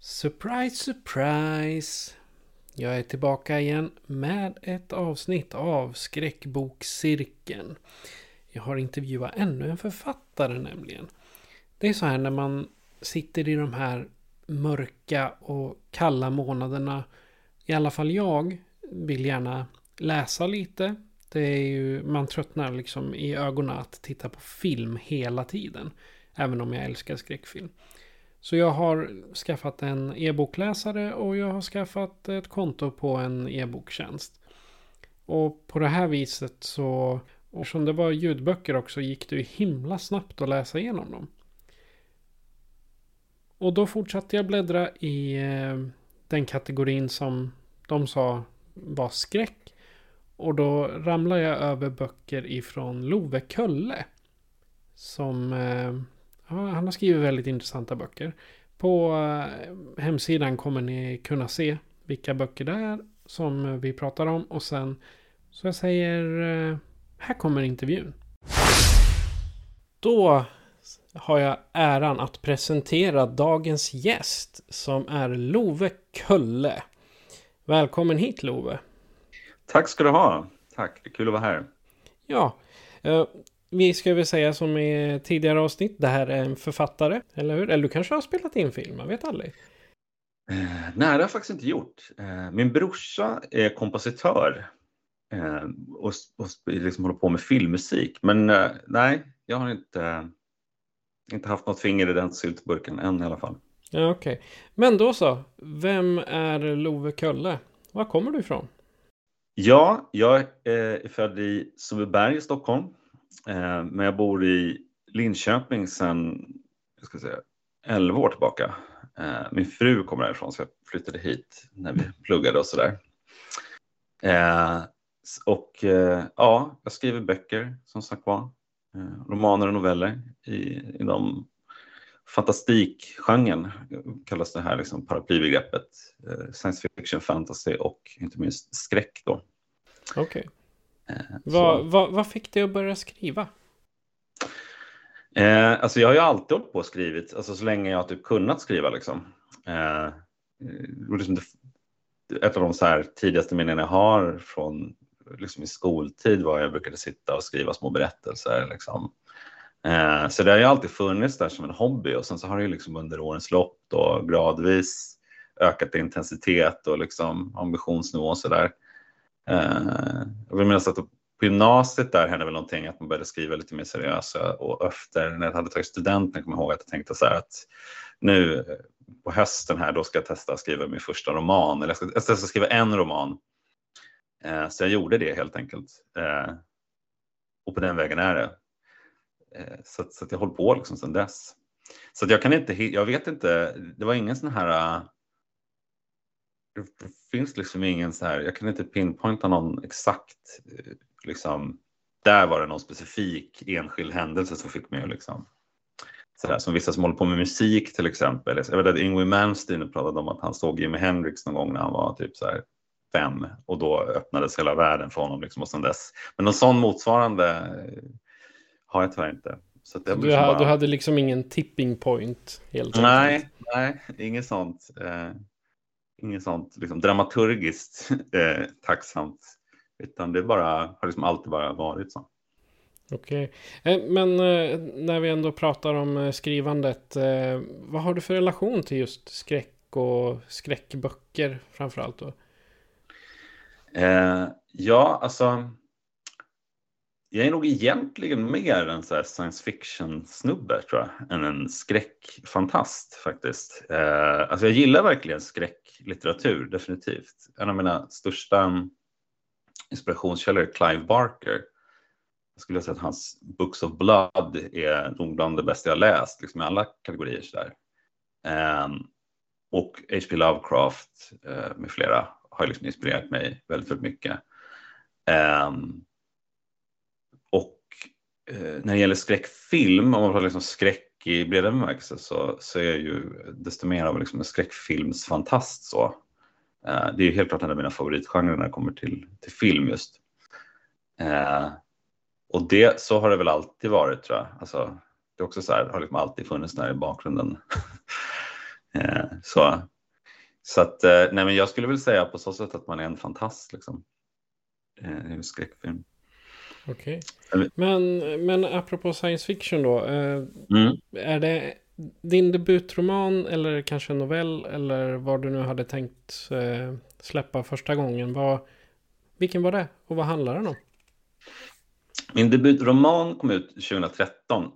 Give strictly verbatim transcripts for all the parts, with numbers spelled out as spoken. Surprise, surprise! Jag är tillbaka igen med ett avsnitt av Skräckbokcirkeln. Jag har intervjuat ännu en författare nämligen. Det är så här när man sitter i de här mörka och kalla månaderna. I alla fall jag vill gärna läsa lite. Det är ju, man tröttnar liksom i ögonen att titta på film hela tiden. Även om jag älskar skräckfilm. Så jag har skaffat en e-bokläsare och jag har skaffat ett konto på en e-boktjänst. Och på det här viset så, eftersom det var ljudböcker också, gick det ju himla snabbt att läsa igenom dem. Och då fortsatte jag bläddra i den kategorin som de sa var skräck. Och då ramlade jag över böcker ifrån Love Kulle som... Ja, han har skrivit väldigt intressanta böcker. På hemsidan kommer ni kunna se vilka böcker det är som vi pratar om. Och sen så jag säger, här kommer intervjun. Då har jag äran att presentera dagens gäst som är Love Kulle. Välkommen hit, Love. Tack ska du ha. Tack, det är kul att vara här. Ja, eh, vi ska väl säga som i tidigare avsnitt, det här är en författare, eller hur? Eller du kanske har spelat in film, man vet aldrig. Eh, nej, det har jag faktiskt inte gjort. Eh, min brorsa är kompositör eh, och, och liksom håller på med filmmusik. Men eh, nej, jag har inte, eh, inte haft något finger i den syltburken än i alla fall. Ja, okej. Okay. Men då så, vem är Love Kulle? Var kommer du ifrån? Ja, jag eh, är född i Söderberg i Stockholm. Men jag bor i Linköping sedan, jag ska säga, elva år tillbaka. Min fru kommer därifrån så jag flyttade hit när vi pluggade och sådär. Och ja, jag skriver böcker som sagt var. Romaner och noveller i, i de fantastikgenren kallas det här liksom paraplybegreppet. Science fiction, fantasy och inte minst skräck då. Okej. Okay. Vad va, va fick dig att börja skriva? Eh, alltså jag har ju alltid hållit på och skrivit. Alltså så länge jag har typ kunnat skriva liksom. Eh, liksom det, ett av de så här tidigaste minnen jag har från liksom i skoltid var jag brukade sitta och skriva små berättelser liksom. Eh, så det har ju alltid funnits där som en hobby. Och sen så har det ju liksom under årens lopp då gradvis ökat i intensitet och liksom ambitionsnivå och sådär. Uh, jag vill minnas att på gymnasiet där hände väl någonting att man började skriva lite mer seriösa, och efter när jag hade tagit studenten kom jag ihåg att jag tänkte så här att nu på hösten här då ska jag testa att skriva min första roman, eller jag ska, jag ska skriva en roman. Uh, så jag gjorde det helt enkelt. Uh, och på den vägen är det. Uh, så, så att jag håller på liksom sedan dess. Så att jag kan inte, jag vet inte, det var ingen sån här... Uh, Det finns liksom ingen så här, jag kan inte pinpointa någon exakt, liksom, där var det någon specifik enskild händelse som fick mig liksom, så där, som vissa som håller på med musik till exempel. Jag vet att Ingrid Manstein pratade om att han såg Jimi Hendrix någon gång när han var typ så här fem, och då öppnades hela världen för honom liksom, och sen dess. Men någon sån motsvarande har jag tyvärr inte. Så det du, ha, bara... du hade liksom ingen tipping point helt nej, nej, inget sånt. Eh... Inget sånt liksom dramaturgiskt eh, tacksamt, utan det bara, har liksom alltid bara varit så. Okej, okay. eh, men eh, när vi ändå pratar om eh, skrivandet, eh, vad har du för relation till just skräck och skräckböcker framförallt då? Eh, ja, alltså Jag är nog egentligen mer en så här science fiction-snubbe, tror jag, än en skräckfantast faktiskt. Eh, alltså jag gillar verkligen skräcklitteratur, definitivt. En av mina största inspirationskällor är Clive Barker. Jag skulle säga att hans Books of Blood är nog bland det bästa jag läst, liksom i alla kategorier sådär. Eh, och H P Lovecraft eh, med flera har liksom inspirerat mig väldigt, väldigt mycket. Eh, Och eh, när det gäller skräckfilm, om man pratar liksom skräck i bredare bemärkelse, så, så är jag ju desto mer av liksom en skräckfilmsfantast. Så. Eh, det är ju helt klart en av mina favoritgenrer när det kommer till, till film just. Eh, och det, så har det väl alltid varit, tror jag. Alltså, det är också så här, har liksom alltid funnits där i bakgrunden. eh, så så att, eh, nej, men jag skulle väl säga på så sätt att man är en fantast liksom, eh, i skräckfilm. Okej. Men, men apropå science fiction då, eh, mm. är det din debutroman eller kanske en novell eller vad du nu hade tänkt eh, släppa första gången? Vad, vilken var det och vad handlar den om? Min debutroman kom ut tjugohundratretton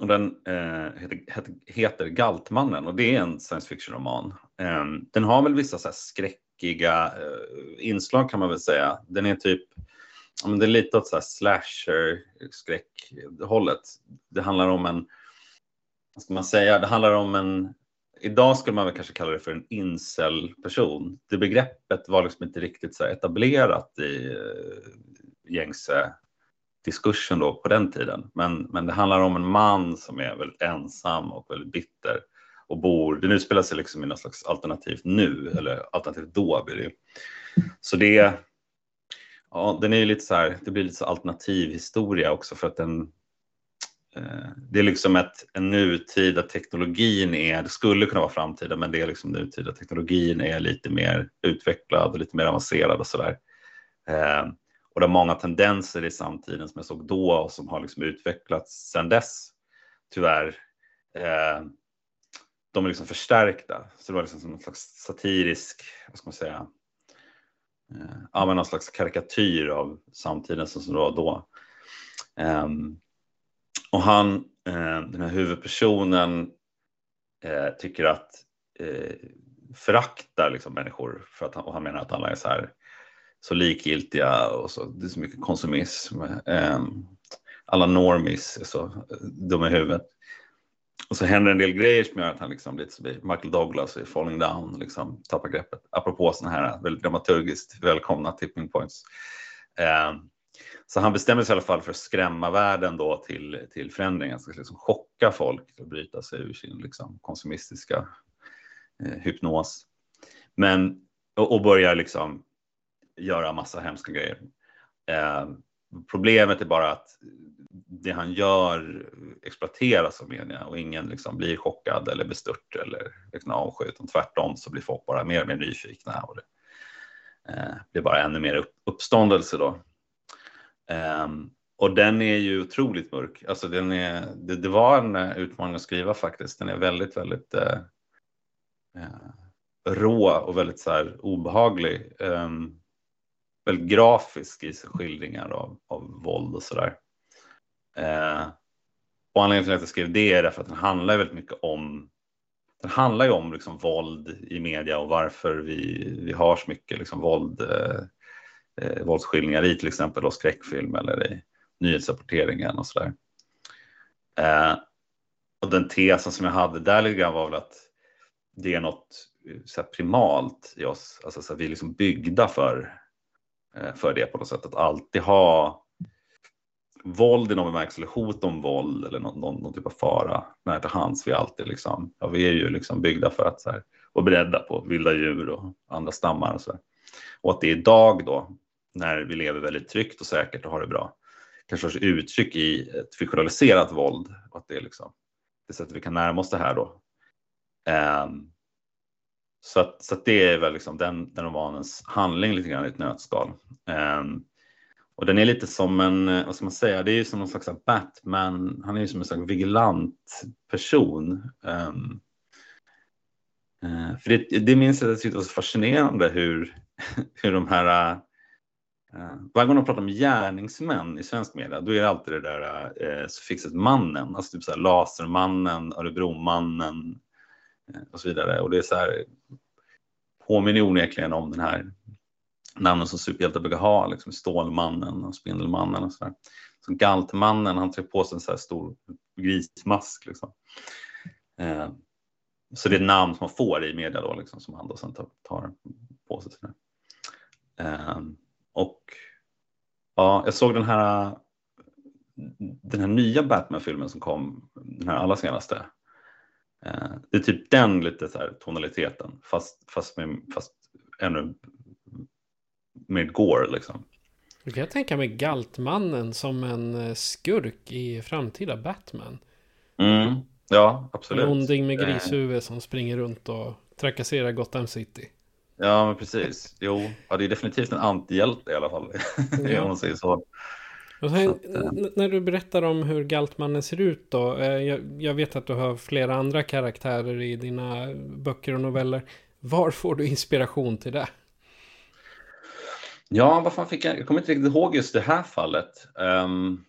och den eh, heter, heter, heter Galtmannen, och det är en science fiction-roman. Eh, den har väl vissa så här skräckiga eh, inslag, kan man väl säga. Den är typ... Ja, men det är lite åt så här slasher-skräck-hållet. Det handlar om en, vad ska man säga, det handlar om en, idag skulle man väl kanske kalla det för en incel-person. Det begreppet var liksom inte riktigt så här etablerat i gängse diskursen då på den tiden. Men, men det handlar om en man som är väldigt ensam och väldigt bitter och bor, det nu spelar sig liksom i något slags alternativ nu, eller alternativ då blir det. Så det är, ja, den är ju lite så här, det blir lite så alternativ historia också, för att den, eh, det är liksom ett, en nutida teknologin är, det skulle kunna vara framtida, men det är liksom nutida teknologin är lite mer utvecklad och lite mer avancerad och sådär. Eh, och det är många tendenser i samtiden som jag såg då och som har liksom utvecklats sedan dess, tyvärr. Eh, de är liksom förstärkta, så det var liksom som en slags satirisk, vad ska man säga, ja, men någon slags karikatyr av samtiden som det var då. Um, och han, uh, den här huvudpersonen, uh, tycker att uh, föraktar liksom människor, för att han, och han menar att alla är så här så likgiltiga och så, det är så mycket konsumism. Um, alla normis är så dumma i huvudet. Och så händer en del grejer som gör att han liksom lite som Michael Douglas i Falling Down liksom tappar greppet. Apropå sådana här väldigt dramaturgiskt välkomna tipping points. Eh, så han bestämmer sig i alla fall för att skrämma världen då till, till förändringen. Så liksom chocka folk och bryta sig ur sin liksom konsumistiska eh, hypnos. Men, och, och börjar liksom göra massa hemska grejer. Eh, Problemet är bara att det han gör exploateras av media och ingen liksom blir chockad eller bestört eller liksom avsky, utan tvärtom så blir folk bara mer och mer nyfikna och det eh, blir bara ännu mer upp, uppståndelse då. Eh, och den är ju otroligt mörk. Alltså den är, det, det var en utmaning att skriva faktiskt. Den är väldigt, väldigt eh, rå och väldigt så här obehaglig. Eh, väldigt grafisk i skildringar av, av våld och sådär. Eh, och anledningen till att jag skrev det är därför att den handlar väldigt mycket om, den handlar ju om liksom våld i media och varför vi, vi har så mycket liksom våld, eh, våldsskildringar i till exempel då skräckfilm eller i nyhetsrapporteringen och sådär. Eh, och den tesen som jag hade där lite grann var väl att det är något så här primalt i oss, alltså så här, vi är liksom byggda för för det på något sätt, att alltid ha våld i någon bemärkelse eller hot om våld eller någon, någon, någon typ av fara när till hands. Vi alltid liksom, ja, vi är ju liksom byggda för att så här, vara beredda på vilda djur och andra stammar och så här. Och att det idag då, när vi lever väldigt tryggt och säkert och har det bra, kanske har uttryck i ett fiktionaliserat våld, och att det är liksom det sättet vi kan närma oss det här då. Um, Så att, så att det är väl liksom den, den romanens handling lite grann i ett nötskal. Um, och den är lite som en, vad ska man säga, det är ju som någon slags Batman, han är ju som en slags vigilant person. Um, uh, för det, det minns jag att det var så fascinerande hur, hur de här Uh, varje gång de pratar om gärningsmän i svensk media, då är det alltid det där uh, suffixet mannen, alltså typ så här Lasermannen, Örebromannen uh, och så vidare. Och det är så här, påminner onekligen om den här namnen som superhjältar brukar ha, liksom Stålmannen och Spindelmannen och sådär. Så Galtmannen, han tar på sig en så här stor grismask liksom. Uh, så det är namn som man får i media då liksom, som han då sen tar, tar på sig sådär. Uh, Och ja, jag såg den här den här nya Batman-filmen som kom, den här allra senaste. Eh, det är typ den lite så här tonaliteten, fast fast med, fast ännu med gore liksom. Jag kan tänka mig Galtmannen som en skurk i framtida Batman. Mm, ja, absolut. Någonting med grishuvud som springer runt och trakasserar Gotham City. Ja, men precis. Jo, ja, det är definitivt en antihjälte i alla fall. Ja. Om man säger så. Och sen, så att, n- när du berättar om hur Galtmannen ser ut då, eh, jag, jag vet att du har flera andra karaktärer i dina böcker och noveller. Var får du inspiration till det? Ja, vad fan fick jag? Jag kommer inte riktigt ihåg just det här fallet. Um,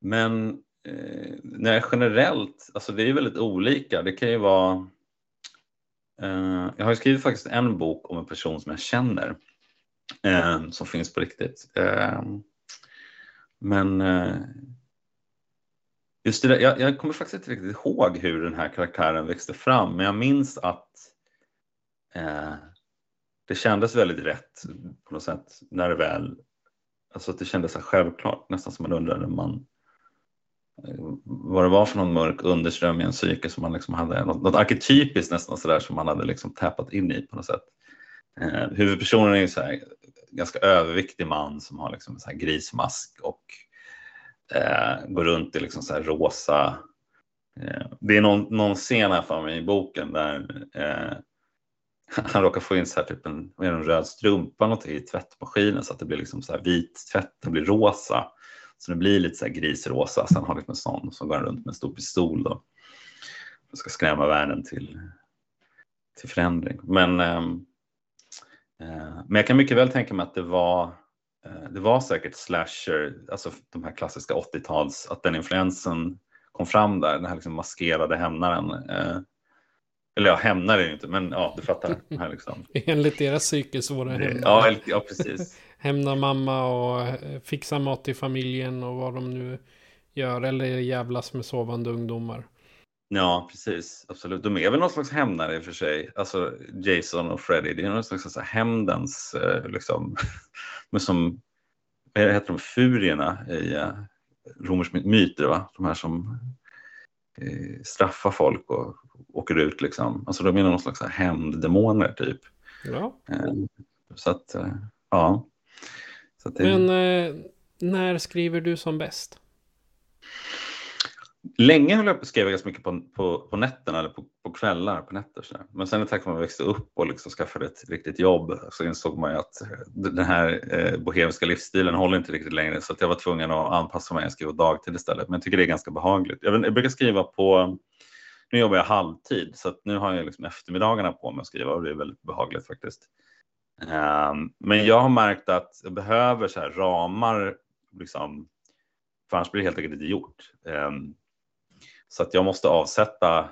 men eh, nej, generellt, alltså det är ju väldigt olika. Det kan ju vara... Uh, jag har skrivit faktiskt en bok om en person som jag känner uh, som finns på riktigt. Uh, men uh, just det där, jag, jag kommer faktiskt inte riktigt ihåg hur den här karaktären växte fram, men jag minns att uh, det kändes väldigt rätt på något sätt när det väl, alltså att det kändes så självklart, nästan som man undrade man vad det var för någon mörk underström i en psyke som man liksom hade, något, något arketypiskt nästan sådär som man hade liksom tappat in i på något sätt. Eh, huvudpersonen är ju så här ganska överviktig man som har liksom en så här grismask och eh, går runt i liksom så här rosa. Eh, det är någon, någon scen här för mig i boken där eh, han råkar få in så här typ en, en röd strumpa något i tvättmaskinen så att det blir liksom så här vit tvätt, det blir rosa. Så det blir lite så här grisrosa. Sen har det en sån som går runt med en stor pistol då. Och ska skrämma världen till, till förändring. Men, eh, eh, men jag kan mycket väl tänka mig att det var, eh, det var säkert slasher. Alltså de här klassiska åttio-tals. Att den influensen kom fram där. Den här liksom maskerade hämnaren. Eh, eller ja, hämnare är ju inte. Men ja, du fattar. Den här liksom. Enligt deras psyke så var det hämnare. Ja, ja, precis. Hämna mamma och fixa mat i familjen och vad de nu gör. Eller jävlas med sovande ungdomar. Ja, precis. Absolut. De är väl någon slags hämnare i och för sig. Alltså Jason och Freddy. Det är någon slags hämndens liksom. Men som, vad heter de? Furierna i uh, romersk myter, va? De här som uh, straffar folk och åker ut liksom. Alltså de är någon slags hämnddemoner typ. Ja. Uh, så att, uh, ja. Det... Men eh, när skriver du som bäst? Länge höll jag på att skriva ganska mycket på, på, på nätterna eller på, på kvällar på nätter. Så men sen tack vare att man växte upp och liksom skaffade ett riktigt jobb så insåg man ju att den här eh, bohemiska livsstilen håller inte riktigt längre. Så att jag var tvungen att anpassa mig och skriva dagtid istället. Men jag tycker det är ganska behagligt. Jag, jag brukar skriva på, nu jobbar jag halvtid så att nu har jag liksom eftermiddagarna på mig att skriva och det är väldigt behagligt faktiskt. Um, men jag har märkt att jag behöver så här ramar liksom, för annars blir det helt enkelt inte gjort. Um, så att jag måste avsätta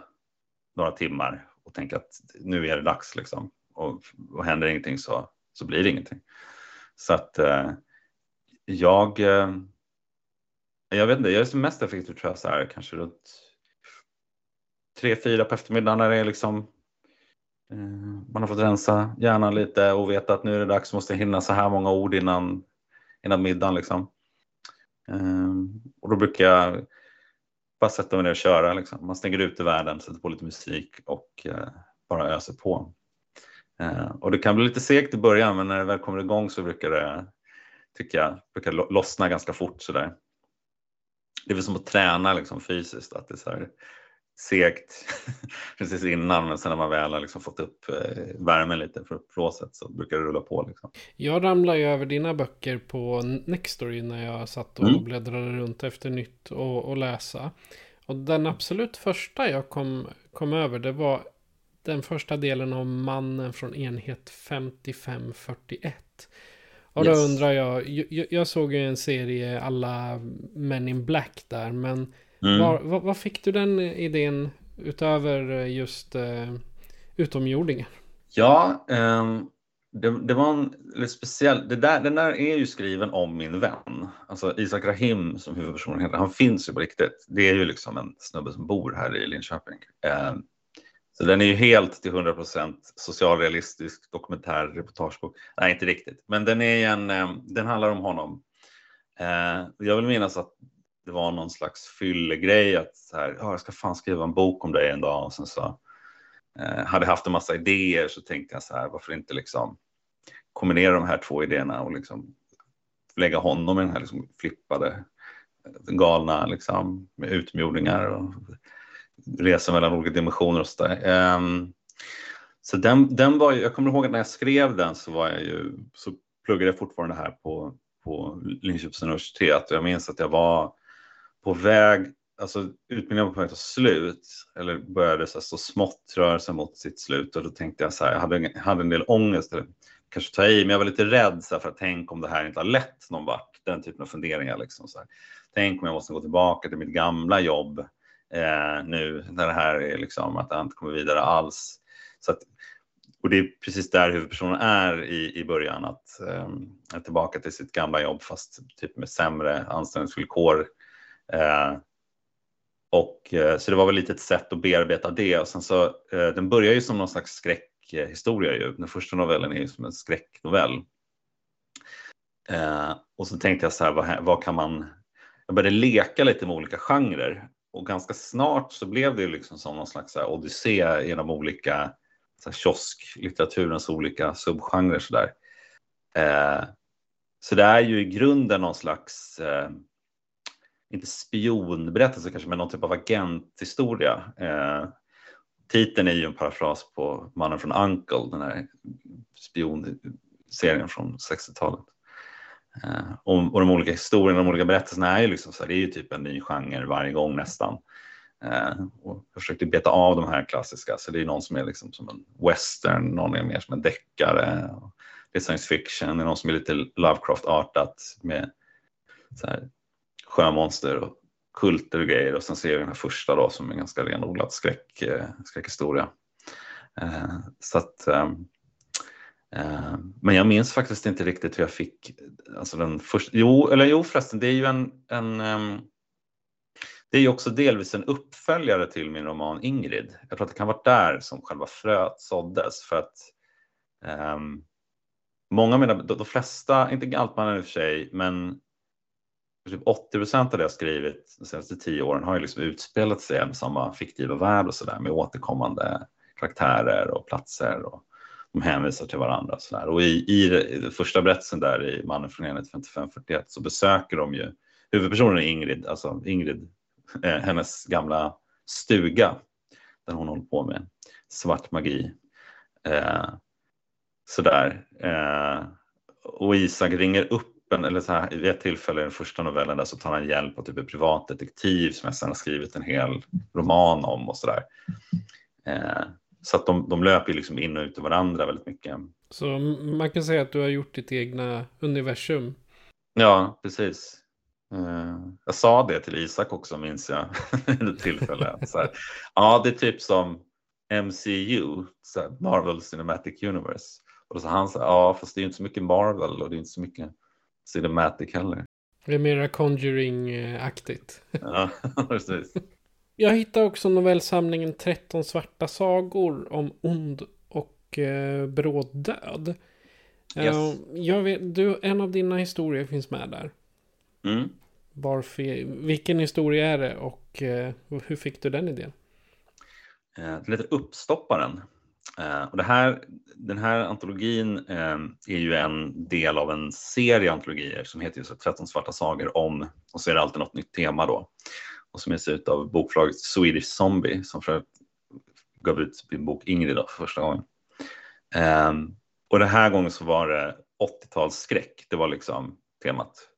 några timmar och tänka att nu är det dags liksom. Och, och händer ingenting så, så blir det ingenting. Så att uh, jag uh, jag vet inte, jag är som mest effektiv tror jag så här kanske runt tre, fyra på eftermiddagen när det är liksom man har fått rensa hjärnan lite och veta att nu är det dags, måste jag hinna så här många ord innan, innan middagen liksom. Ehm, och då brukar jag bara sätta mig ner och köra liksom. Man stänger ut i världen, sätter på lite musik och eh, bara öser på. Ehm, och det kan bli lite segt i början, men när det väl kommer igång så brukar det, tycker jag, brukar lossna ganska fort sådär. Det är väl som att träna liksom, fysiskt, att det är så här segt precis innan, men sen när man väl har liksom fått upp värmen lite för upplåset så brukar det rulla på liksom. Jag ramlade ju över dina böcker på Nextory när jag satt och mm. bläddrade runt efter nytt och, och läsa. Och den absolut första jag kom, kom över, det var den första delen av Mannen från enhet femtiofem fyrtioett. Och då yes. undrar jag, jag, jag såg ju en serie alla Men in Black där, men mm. var, var, var fick du den idén utöver just uh, utomjordingar? Ja, um, det, det var en lite speciell, det där, den där är ju skriven om min vän. Alltså Isak Rahim som huvudpersonen heter, han finns ju på riktigt. Det är ju liksom en snubbe som bor här i Linköping. Uh, Så den är ju helt till hundra procent socialrealistisk dokumentär reportagebok. Nej, inte riktigt. Men den, är en, den handlar om honom. Jag vill minnas att det var någon slags fyllegrej. Att så här, jag ska fan skriva en bok om dig en dag. Och sen så hade jag haft en massa idéer. Så tänkte jag så här, varför inte liksom kombinera de här två idéerna. Och liksom lägga honom i den här liksom flippade, galna liksom, med utmjordingar och resa mellan olika dimensioner och så där. Um, så den, den var ju, jag kommer ihåg att när jag skrev den så var jag ju, så pluggade jag fortfarande här på, på Linköpings universitet, och jag minns att jag var på väg, alltså utbildningen var på väg till slut, eller började så, här, så smått röra sig mot sitt slut, och då tänkte jag så här, jag hade, hade en del ångest, eller kanske ta i, men jag var lite rädd så här, för att tänk om det här inte har lett någon vart, den typen av funderingar liksom så här. Tänk om jag måste gå tillbaka till mitt gamla jobb Eh, nu när det här är liksom att han inte kommer vidare alls. Så att, och det är precis där huvudpersonen är i, i början, att eh, tillbaka till sitt gamla jobb fast typ med sämre anställningsvillkor. Eh, och eh, så det var väl lite ett sätt att bearbeta det, och sen så eh, den börjar ju som någon slags skräckhistoria ju. Den första novellen är ju som en skräcknovell. Eh, och så tänkte jag så här, vad, vad kan man, jag började leka lite med olika genrer. Och ganska snart så blev det liksom som någon slags så här odyssé genom olika så här kiosklitteraturens olika subgenrer så där. Eh, så det är ju i grunden någon slags eh, inte spionberättelse kanske, men någon typ av agenthistoria. Eh, titeln är ju en parafras på Mannen från Uncle, den här spionserien från sextiotalet. Uh, och, och de olika historierna, de olika berättelserna är ju liksom så här, det är ju typ en ny genre varje gång nästan. Uh, och jag försökte beta av de här klassiska, så det är någon som är liksom som en western, någon är mer som en deckare, det är science fiction, det är någon som är lite Lovecraft-artat med så här sjömonster och kulter och grejer, och sen ser vi den här första då som är ganska renodlad skräck, skräckhistoria. Uh, så att um, men jag minns faktiskt inte riktigt hur jag fick alltså den första, jo, eller jo förresten, det är ju en, en det är ju också delvis en uppföljare till min roman Ingrid. Jag tror att det kan vara där som själva fröet såddes, för att um, många av mina, de flesta, inte Galtmannen i och för sig, men typ åttio procent av det jag skrivit de senaste tio åren har ju liksom utspelat sig i samma fiktiva värld och sådär, med återkommande karaktärer och platser och de hänvisar till varandra och sådär. Och i, i, i den första berättelsen där i Mannen från enhet femtiofem fyrtioett så besöker de ju huvudpersonen Ingrid, alltså Ingrid, eh, hennes gamla stuga där hon håller på med svart magi. Eh, sådär. Eh, och Isak ringer upp en, eller så här, vid ett tillfälle i den första novellen där så tar han hjälp av typ en privatdetektiv som jag sedan har skrivit en hel roman om och sådär. Eh, Så att de, de löper liksom in och ut i varandra väldigt mycket. Så man kan säga att du har gjort ditt egna universum. Ja, precis. Jag sa det till Isak också, minns jag, i ett tillfälle. Så här, ja, det är typ som M C U, så här, Marvel Cinematic Universe. Och så han sa, ja, fast det är ju inte så mycket Marvel och det är inte så mycket Cinematic heller. Det är mera Conjuring-aktigt. Ja, precis. Jag hittade också novellsamlingen tretton svarta sagor om ond och eh, bråd död. Yes. Uh, jag vet, du, en av dina historier finns med där. Mm. Varför, vilken historia är det och uh, hur fick du den idén? Uh, det heter Uppstopparen. Uh, och det här, den här antologin uh, är ju en del av en serie antologier som heter just tretton svarta sagor om, och så är det alltid något nytt tema då. Och som ges ut av bokförlaget Swedish Zombie, som för gav ut min bok Ingrid då för första gången. Um, och den här gången så var det åttiotalsskräck. Det var liksom temat.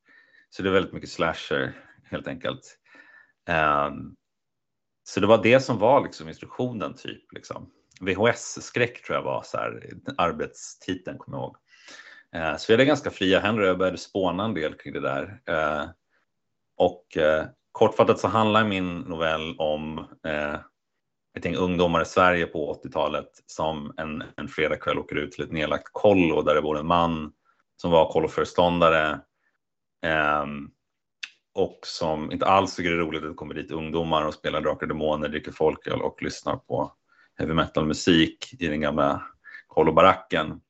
Så det är väldigt mycket slasher helt enkelt. Um, så det var det som var liksom instruktionen typ. Liksom. V H S-skräck tror jag var så här, arbetstiteln kommer jag ihåg. Eh, så vi hade ganska fria händer. Jag började spåna en del kring det där. Eh, och eh, kortfattat så handlar min novell om eh, jag tänker, ungdomar i Sverige på åttiotalet som en, en fredagkväll åker ut till ett nedlagt kollo där det bor en man som var kolloföreståndare eh, och som inte alls tycker det är roligt att det kommer dit ungdomar och spelar drakar och demoner, dricker folköl och lyssnar på heavy metal musik i den gamla kollobaracken.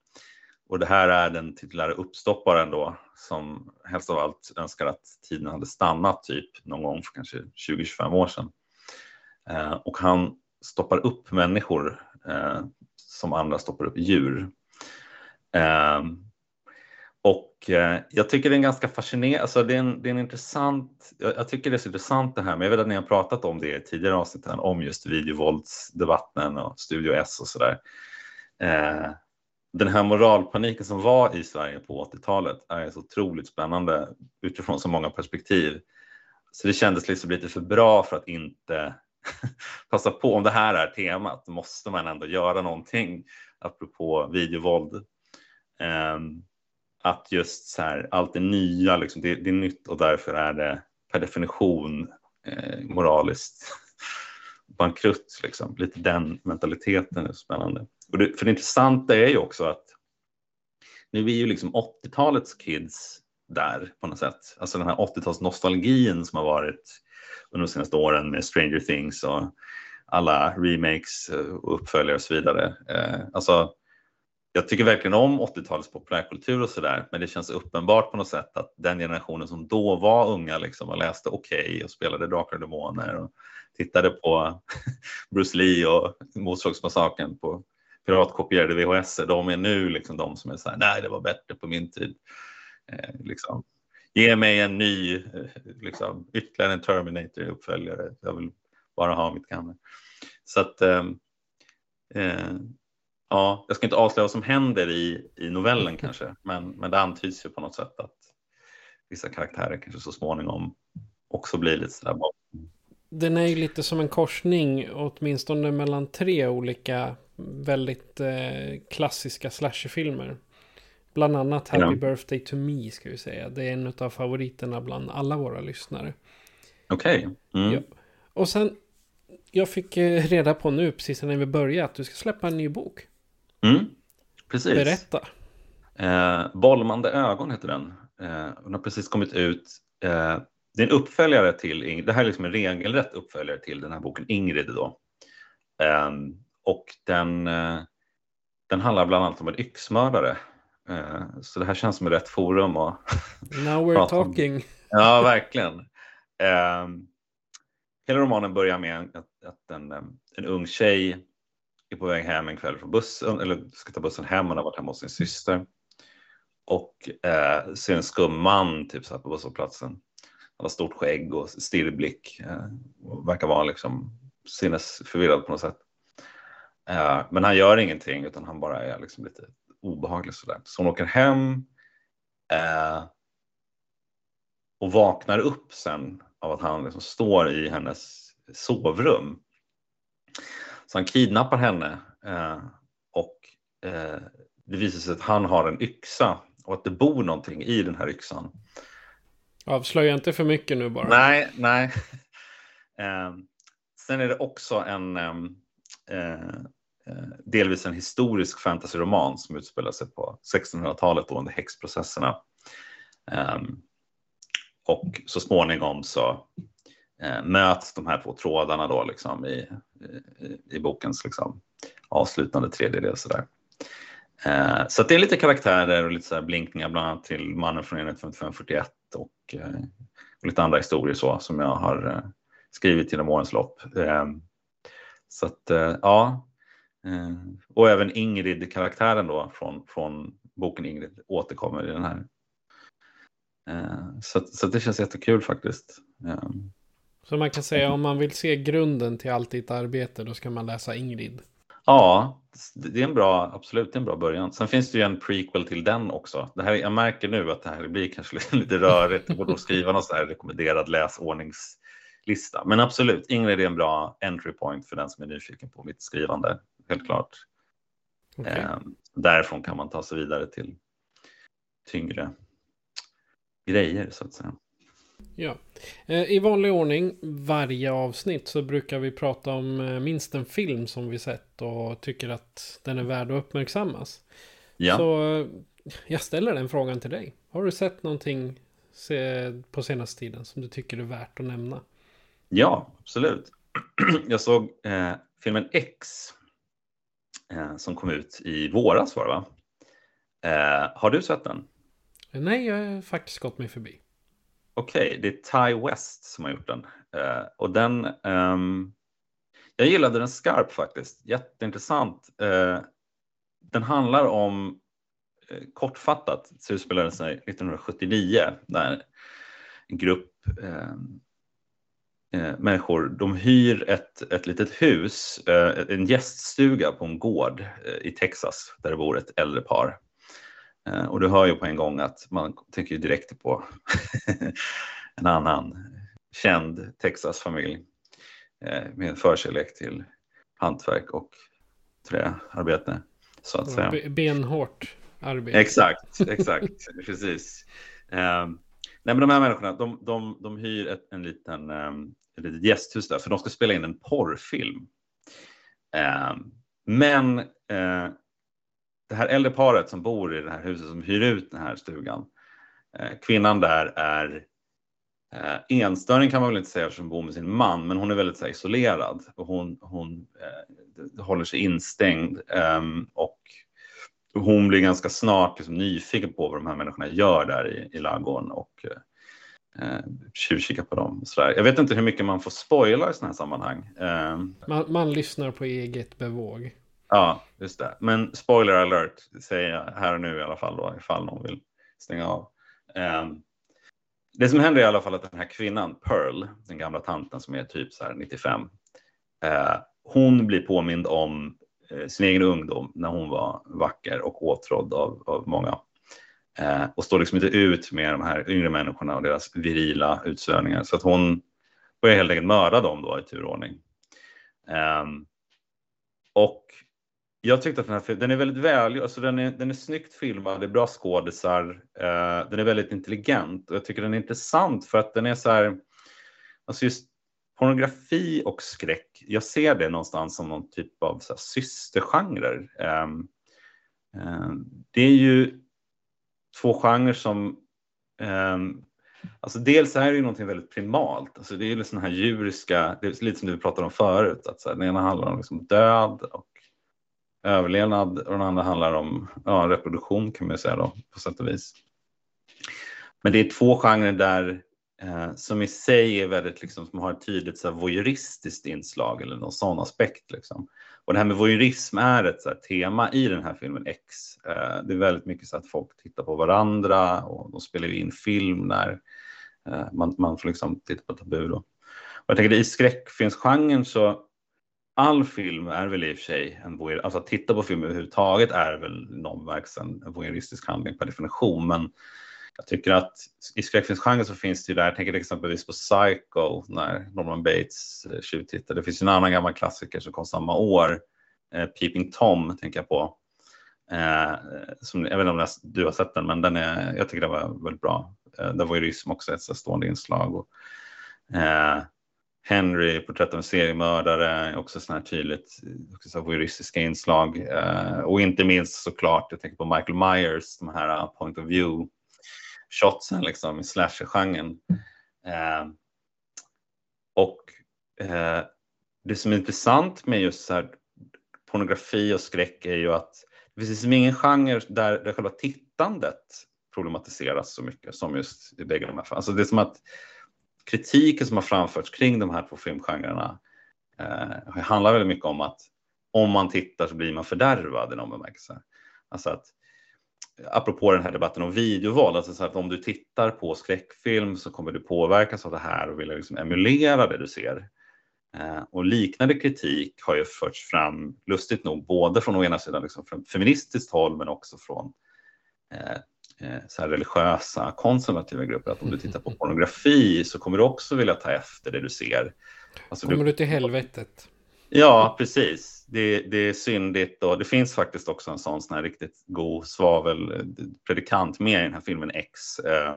Och det här är den titulära uppstopparen då, som helst av allt önskar att tiden hade stannat typ någon gång för kanske tjugo till tjugofem år sedan. Eh, och han stoppar upp människor eh, som andra stoppar upp djur. Eh, och eh, jag tycker det är en ganska fascinerande, alltså det är en, det är en intressant, jag, jag tycker det är så intressant det här, men jag vet att ni har pratat om det i tidigare avsnitten om just videovåldsdebatten och Studio S och sådär. Eh, Den här moralpaniken som var i Sverige på åttiotalet är så otroligt spännande utifrån så många perspektiv. Så det kändes liksom lite för bra för att inte passa på. Om det här är temat måste man ändå göra någonting apropå videovåld. Att just så här, allt är nya, liksom, det, det är nytt och därför är det per definition moraliskt bankrutt. Liksom. Lite den mentaliteten är spännande. Och det, för det intressanta är ju också att nu är ju liksom åttiotalets kids där på något sätt. Alltså den här åttiotalets nostalgin som har varit under de senaste åren med Stranger Things och alla remakes och uppföljare och så vidare. Eh, alltså jag tycker verkligen om åttiotalets populärkultur och sådär, men det känns uppenbart på något sätt att den generationen som då var unga liksom och läste Okej och spelade Drakar och Demoner och tittade på Bruce Lee och Motorsågsmassakern på piratkopierade V H S, de är nu liksom de som är så här, nej det var bättre på min tid. Eh, liksom. Ge mig en ny, eh, liksom, ytterligare en Terminator-uppföljare. Jag vill bara ha mitt gamla. Så att, eh, eh, ja, jag ska inte avslöja vad som händer i, i novellen kanske, men, men det antyds ju på något sätt att vissa karaktärer kanske så småningom också blir lite sådär bara. Den är ju lite som en korsning, åtminstone mellan tre olika väldigt eh, klassiska slasherfilmer. Bland annat Happy yeah. Birthday to Me ska vi säga. Det är en av favoriterna bland alla våra lyssnare. Okej. Okay. Mm. Ja. Och sen, jag fick reda på nu precis när vi började att du ska släppa en ny bok. Mm, precis. Berätta. Eh, Bollmande ögon heter den. Eh, den har precis kommit ut. Eh, det är en uppföljare till, Ingr- det här är liksom en regelrätt uppföljare till den här boken Ingrid då. Eh, Och den, den handlar bland annat om en yxmördare. Så det här känns som ett rätt forum. Och Now we're talking. Ja, verkligen. Hela romanen börjar med att, att en, en ung tjej är på väg hem en kväll från bussen. Eller ska ta bussen hem, och har varit hemma hos sin syster. Och eh, ser en skum man typ, så här på busshållplatsen. Han har stort skägg och stirrblick. Och verkar vara liksom sinnesförvirrad på något sätt. Men han gör ingenting utan han bara är liksom lite obehaglig sådär. Så hon åker hem eh, och vaknar upp sen av att han liksom står i hennes sovrum. Så han kidnappar henne eh, och eh, det visar sig att han har en yxa och att det bor någonting i den här yxan. Avslöja inte för mycket nu bara. Nej, nej. eh, sen är det också en... Eh, Eh, delvis en historisk fantasyroman som utspelar sig på sextonhundratalet då, under häxprocesserna. Eh, och så småningom så eh, möts de här två trådarna då, liksom, i, i, i bokens liksom, avslutande tredjedel. Så, där. Eh, så att det är lite karaktärer och lite så här blinkningar bland annat till Mannen från enhet femtiofem fyrtioett och, eh, och lite andra historier så, som jag har eh, skrivit genom årens lopp. Eh, Så att, ja, och även Ingrid-karaktären då från, från boken Ingrid återkommer i den här. Så, så det känns jättekul faktiskt. Så man kan säga, om man vill se grunden till allt ditt arbete, då ska man läsa Ingrid. Ja, det är en bra, absolut, det är en bra början. Sen finns det ju en prequel till den också. Det här, jag märker nu att det här blir kanske lite, lite rörigt. Jag borde skriva någon sån här rekommenderad läsordnings... lista. Men absolut, Ingrid är en bra entry point för den som är nyfiken på mitt skrivande, helt klart. Okay. Eh, därifrån kan man ta sig vidare till tyngre grejer så att säga. Ja. I vanlig ordning, varje avsnitt så brukar vi prata om minst en film som vi sett och tycker att den är värd att uppmärksammas. Ja. Så jag ställer den frågan till dig. Har du sett någonting på senaste tiden som du tycker är värt att nämna? Ja, absolut. Jag såg eh, filmen X eh, som kom ut i våras var det va? Eh, har du sett den? Nej, jag har faktiskt gått mig förbi. Okej, okay, det är Ty West som har gjort den. Eh, och den... Ehm, jag gillade den skarp faktiskt. Jätteintressant. Eh, den handlar om... Eh, kortfattat så spelade sig nittonhundrasjuttionio. När en grupp eh, eh, människor... De hyr ett, ett litet hus. Eh, en gäststuga på en gård eh, i Texas. Där det bor ett äldre par. Och du hör ju på en gång att man tänker ju direkt på en annan känd Texas-familj med en förkärlek till hantverk och träarbete. Så att säga. B- benhårt arbete. Exakt, exakt, precis. Um, nej men de här människorna, de, de, de hyr ett, en liten, um, ett litet gästhus där för de ska spela in en porrfilm. Um, men... Uh, Det här äldre paret som bor i det här huset som hyr ut den här stugan. Eh, kvinnan där är eh, enstöring kan man väl inte säga eftersom hon bor med sin man. Men hon är väldigt så här, isolerad. Och hon hon eh, håller sig instängd. Eh, och hon blir ganska snart liksom, nyfiken på vad de här människorna gör där i, i ladugården. Och eh, tjuvkika på dem. Och så där. Jag vet inte hur mycket man får spoila i sådana här sammanhang. Eh, man, man lyssnar på eget bevåg. Ja, just det. Men spoiler alert säger jag här och nu i alla fall då, ifall någon vill stänga av. Um, det som händer är i alla fall att den här kvinnan, Pearl, den gamla tanten som är typ så här nittiofem, uh, hon blir påmind om uh, sin egen ungdom när hon var vacker och åtrådd av, av många. Uh, och står liksom inte ut med de här yngre människorna och deras virila utsvävningar. Så att hon börjar helt enkelt mörda dem då i turordning. Um, och jag tyckte att den här filmen, den är väldigt väl, alltså den är, den är snyggt filmad, det är bra skådisar, eh, den är väldigt intelligent och jag tycker den är intressant för att den är så här, alltså just pornografi och skräck, jag ser det någonstans som någon typ av så här, systergenrer. Eh, eh, det är ju två genrer som, eh, alltså dels är det ju någonting väldigt primalt, alltså det är ju sådana här djuriska, det är lite som du pratade om förut, att så här, den ena handlar om liksom död och överlevnad och den andra handlar om ja, reproduktion kan man säga då på sätt och vis. Men det är två genrer där eh, som i sig är väldigt liksom som har ett tydligt så här, voyeuristiskt inslag eller någon sån aspekt liksom. Och det här med voyeurism är ett så här, tema i den här filmen X. Eh, det är väldigt mycket så att folk tittar på varandra och de spelar in film när eh, man, man får liksom titta på tabu då. Och jag tänker i skräckfilmsgenren så all film är väl i och för sig en voyeur, alltså att titta på film överhuvudtaget är väl någon verks en voyeuristisk handling per definition, men jag tycker att i skräckfilmsgenren så finns det ju där, jag tänker exempelvis på Psycho när Norman Bates tjuvtittar, det finns ju en annan gammal klassiker som kom samma år, eh, Peeping Tom tänker jag på, eh, som, jag vet inte om du har sett den men den är, jag tycker den var väldigt bra, eh, där voyeurism också är ett stående inslag och eh, Henry, porträtt av en seriemördare, också sådana här tydligt voyeuristiska inslag. Eh, och inte minst såklart, jag tänker på Michael Myers, de här point of view shotsen liksom, i slasher-genren. Eh, och eh, det som är intressant med just så här, pornografi och skräck är ju att det finns liksom ingen genre där, där själva tittandet problematiseras så mycket som just i bägge de här fallen. Alltså det är som att kritiken som har framförts kring de här två filmgenrerna eh, handlar väldigt mycket om att om man tittar så blir man fördärvad i någon bemärkelse. Alltså att, apropå den här debatten om videoval, alltså så att om du tittar på skräckfilm så kommer du påverkas av det här och vill liksom emulera det du ser. Eh, och liknande kritik har ju förts fram, lustigt nog, både från å ena sidan liksom från feministiskt håll men också från... Eh, så här religiösa, konservativa grupper att om du tittar på pornografi så kommer du också vilja ta efter det du ser. Alltså kommer du, du till helvetet? Ja, precis. Det, det är syndigt, och det finns faktiskt också en sån, sån här riktigt god svavelpredikant med i den här filmen X eh,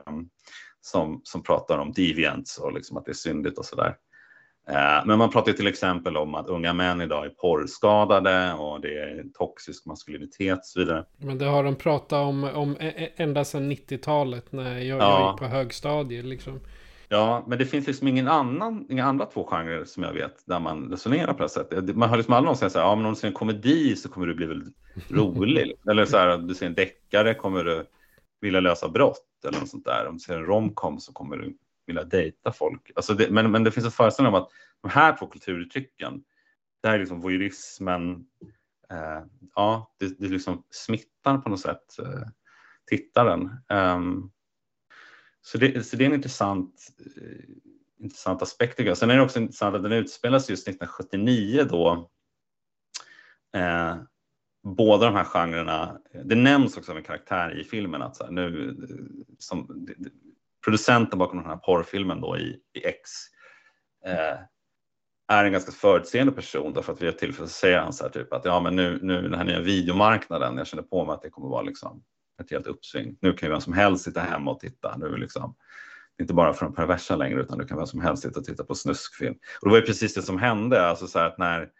som, som pratar om deviants och liksom att det är syndigt och sådär. Eh, men man pratar till exempel om att unga män idag är porrskadade och det är toxisk maskulinitet och så vidare. Men det har de pratat om, om ända sedan nittiotalet när jag, ja. jag gick på högstadiet liksom. Ja, men det finns liksom ingen annan, inga andra två genrer som jag vet där man resonerar på det sättet. Man har liksom aldrig någon som säger så här, ja men om du ser en komedi så kommer du bli väldigt rolig. Eller så här, om du ser en deckare kommer du vilja lösa brott eller något sånt där. Om du ser en romcom så kommer du vilja dejta folk. Alltså det, men, men det finns en föreställning om att de här två kulturuttrycken, det här är liksom voyeurismen, eh, ja, det, det liksom smittar på något sätt eh, tittaren. Um, Så det, så det är en intressant, eh, intressant aspekt. Sen är det också intressant att den utspelas just nittonhundrasjuttionio då. Eh, båda de här genrerna, det nämns också av en karaktär i filmen. Att så här, nu, som, det, producenten bakom den här porrfilmen då i, i X eh, är en ganska förutseende person. Därför att vi har tillfället så säger han så här typ att ja men nu, nu den här nya videomarknaden, jag känner på mig att det kommer vara liksom ett helt uppsving. Nu kan ju vem som helst sitta hemma och titta. Nu liksom, inte bara för de perversa längre, utan nu kan vem som helst sitta och titta på snuskfilm. Och det var ju precis det som hände. Alltså så här att när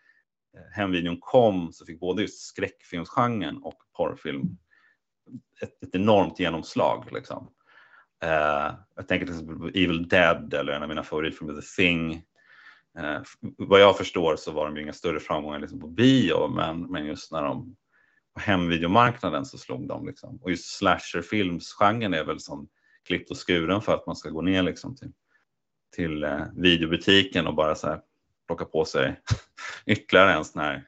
hemvideon kom så fick både just skräckfilmsgenren och porrfilm ett, ett enormt genomslag. Liksom. Uh, jag tänker till exempel på Evil Dead eller en av mina favoritfilmer, The Thing. Uh, vad jag förstår så var de ju inga större framgångar liksom på bio, men, men just när de på hemvideomarknaden så slog de liksom. Och just slasherfilmsgenren är väl som klippt och skuren för att man ska gå ner liksom till, till eh, videobutiken och bara så här plocka på sig ytterligare en sån här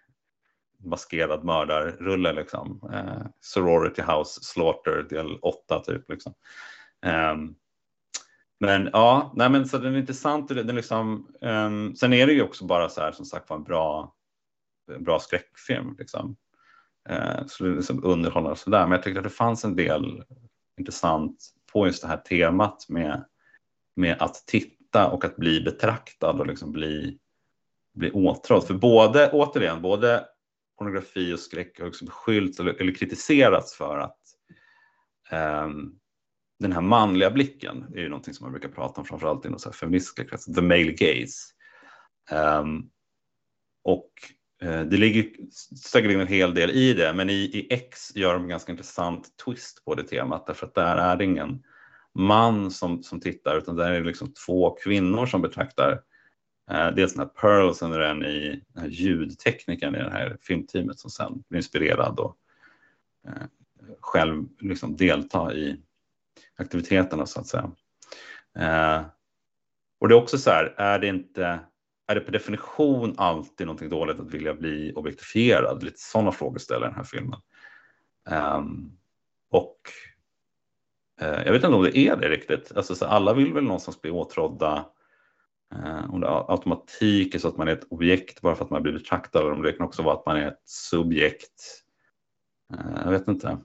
maskerad mördarrulle liksom. Eh, Sorority House Slaughter del åtta typ liksom. Eh, men ja, nej men så den är intressant. Den, den liksom, eh, sen är det ju också bara så här som sagt var en bra, en bra skräckfilm liksom. Så det liksom underhåller och sådär. Men jag tyckte att det fanns en del intressant på just det här temat med, med att titta och att bli betraktad och liksom bli, bli åtrådd. För både, återigen, både pornografi och skräck har också beskyllt eller, eller kritiserats för att eh, den här manliga blicken är ju någonting som man brukar prata om framförallt inom så här feministiska kretsar, the male gaze. Eh, och det ligger säkert en hel del i det, men i, i X gör de en ganska intressant twist på det temat, därför att där är det ingen man som, som tittar, utan där är det liksom två kvinnor som betraktar eh, dels den här Pearl, sen är det en i den här ljudtekniken i det här filmteamet som sen blir inspirerad och eh, själv liksom delta i aktiviteterna så att säga. Eh, och det är också så här, är det inte är det på definition alltid någonting dåligt att vilja bli objektifierad? Lite sådana frågor ställer den här filmen. Um, och uh, jag vet inte om det är det riktigt. Alltså, så alla vill väl någonstans bli åtrådda. Uh, om det är automatik är så att man är ett objekt bara för att man blir betraktad. Eller om det kan också vara att man är ett subjekt. Uh, jag vet inte.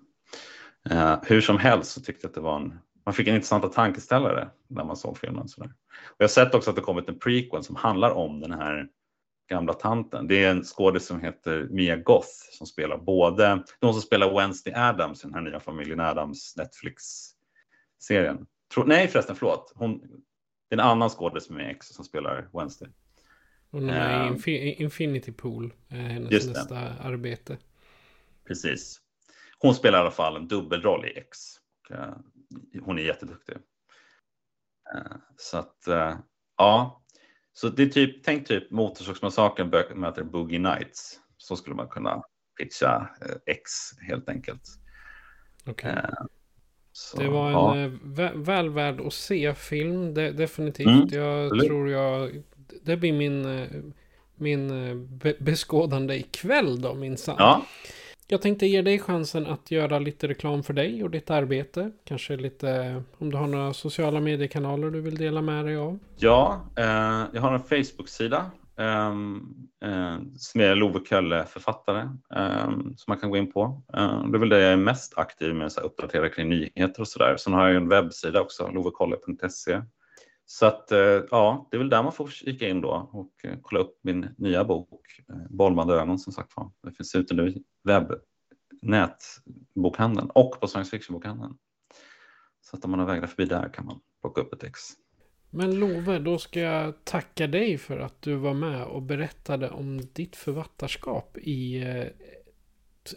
Uh, hur som helst så tyckte jag att det var en... Man fick en intressanta tankeställare när man såg filmen. Så där. Och jag har sett också att det kommit en prequel som handlar om den här gamla tanten. Det är en skådespelare som heter Mia Goth som spelar både... De som spelar Wednesday Addams i den här nya familjen Addams Netflix-serien. Tro, nej förresten, förlåt. Hon, det är en annan skådespelare med X som spelar Wednesday. Hon är um, infin- Infinity Pool. Hennes nästa det. arbete. Precis. Hon spelar i alla fall en dubbelroll i X. Och, uh, hon är jätteduktig. Så att, ja. Så det är typ, tänk typ Motorsågsmassakern möter Boogie Nights. Så skulle man kunna pitcha X helt enkelt. Okej. Okay. Det var ja. en väl, väl värd att se film, de, definitivt. Mm, jag absolut. tror jag, det blir min, min be, beskådande ikväll då, minsann. Ja. Jag tänkte ge dig chansen att göra lite reklam för dig och ditt arbete. Kanske lite, om du har några sociala mediekanaler du vill dela med dig av. Ja, eh, jag har en Facebook-sida eh, eh, som är Love Kulle författare eh, som man kan gå in på. Eh, det är väl det jag är mest aktiv med, att uppdatera kring nyheter och sådär. Sen har jag en webbsida också, lovekalle punkt se. Så att ja, det är väl där man får kika in då och kolla upp min nya bok Bollmande ögon, som sagt. Det finns ute nu i webbnätbokhandeln och på science fiction-bokhandeln. Så att om man har vägrat förbi där kan man plocka upp ett ex. Men Love, då ska jag tacka dig för att du var med och berättade om ditt författarskap i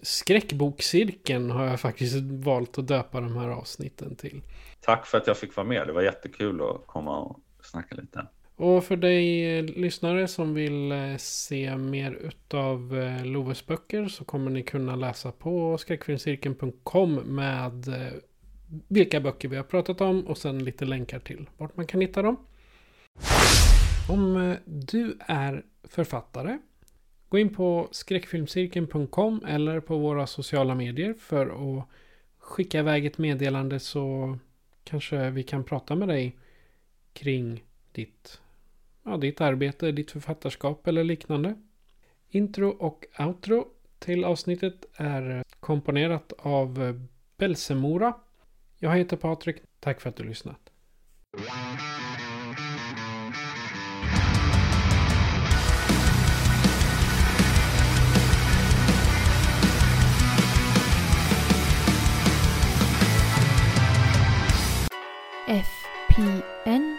Skräckbokcirkeln, har jag faktiskt valt att döpa de här avsnitten till. Tack för att jag fick vara med. Det var jättekul att komma och snacka lite. Och för dig lyssnare som vill se mer utav Loves böcker så kommer ni kunna läsa på skräckfilmscirkeln punkt com med vilka böcker vi har pratat om och sen lite länkar till vart man kan hitta dem. Om du är författare, gå in på skräckfilmscirkeln punkt com eller på våra sociala medier för att skicka iväg ett meddelande, så kanske vi kan prata med dig kring ditt, ja, ditt arbete, ditt författarskap eller liknande. Intro och outro till avsnittet är komponerat av Belsemora. Jag heter Patrik. Tack för att du lyssnat. F P N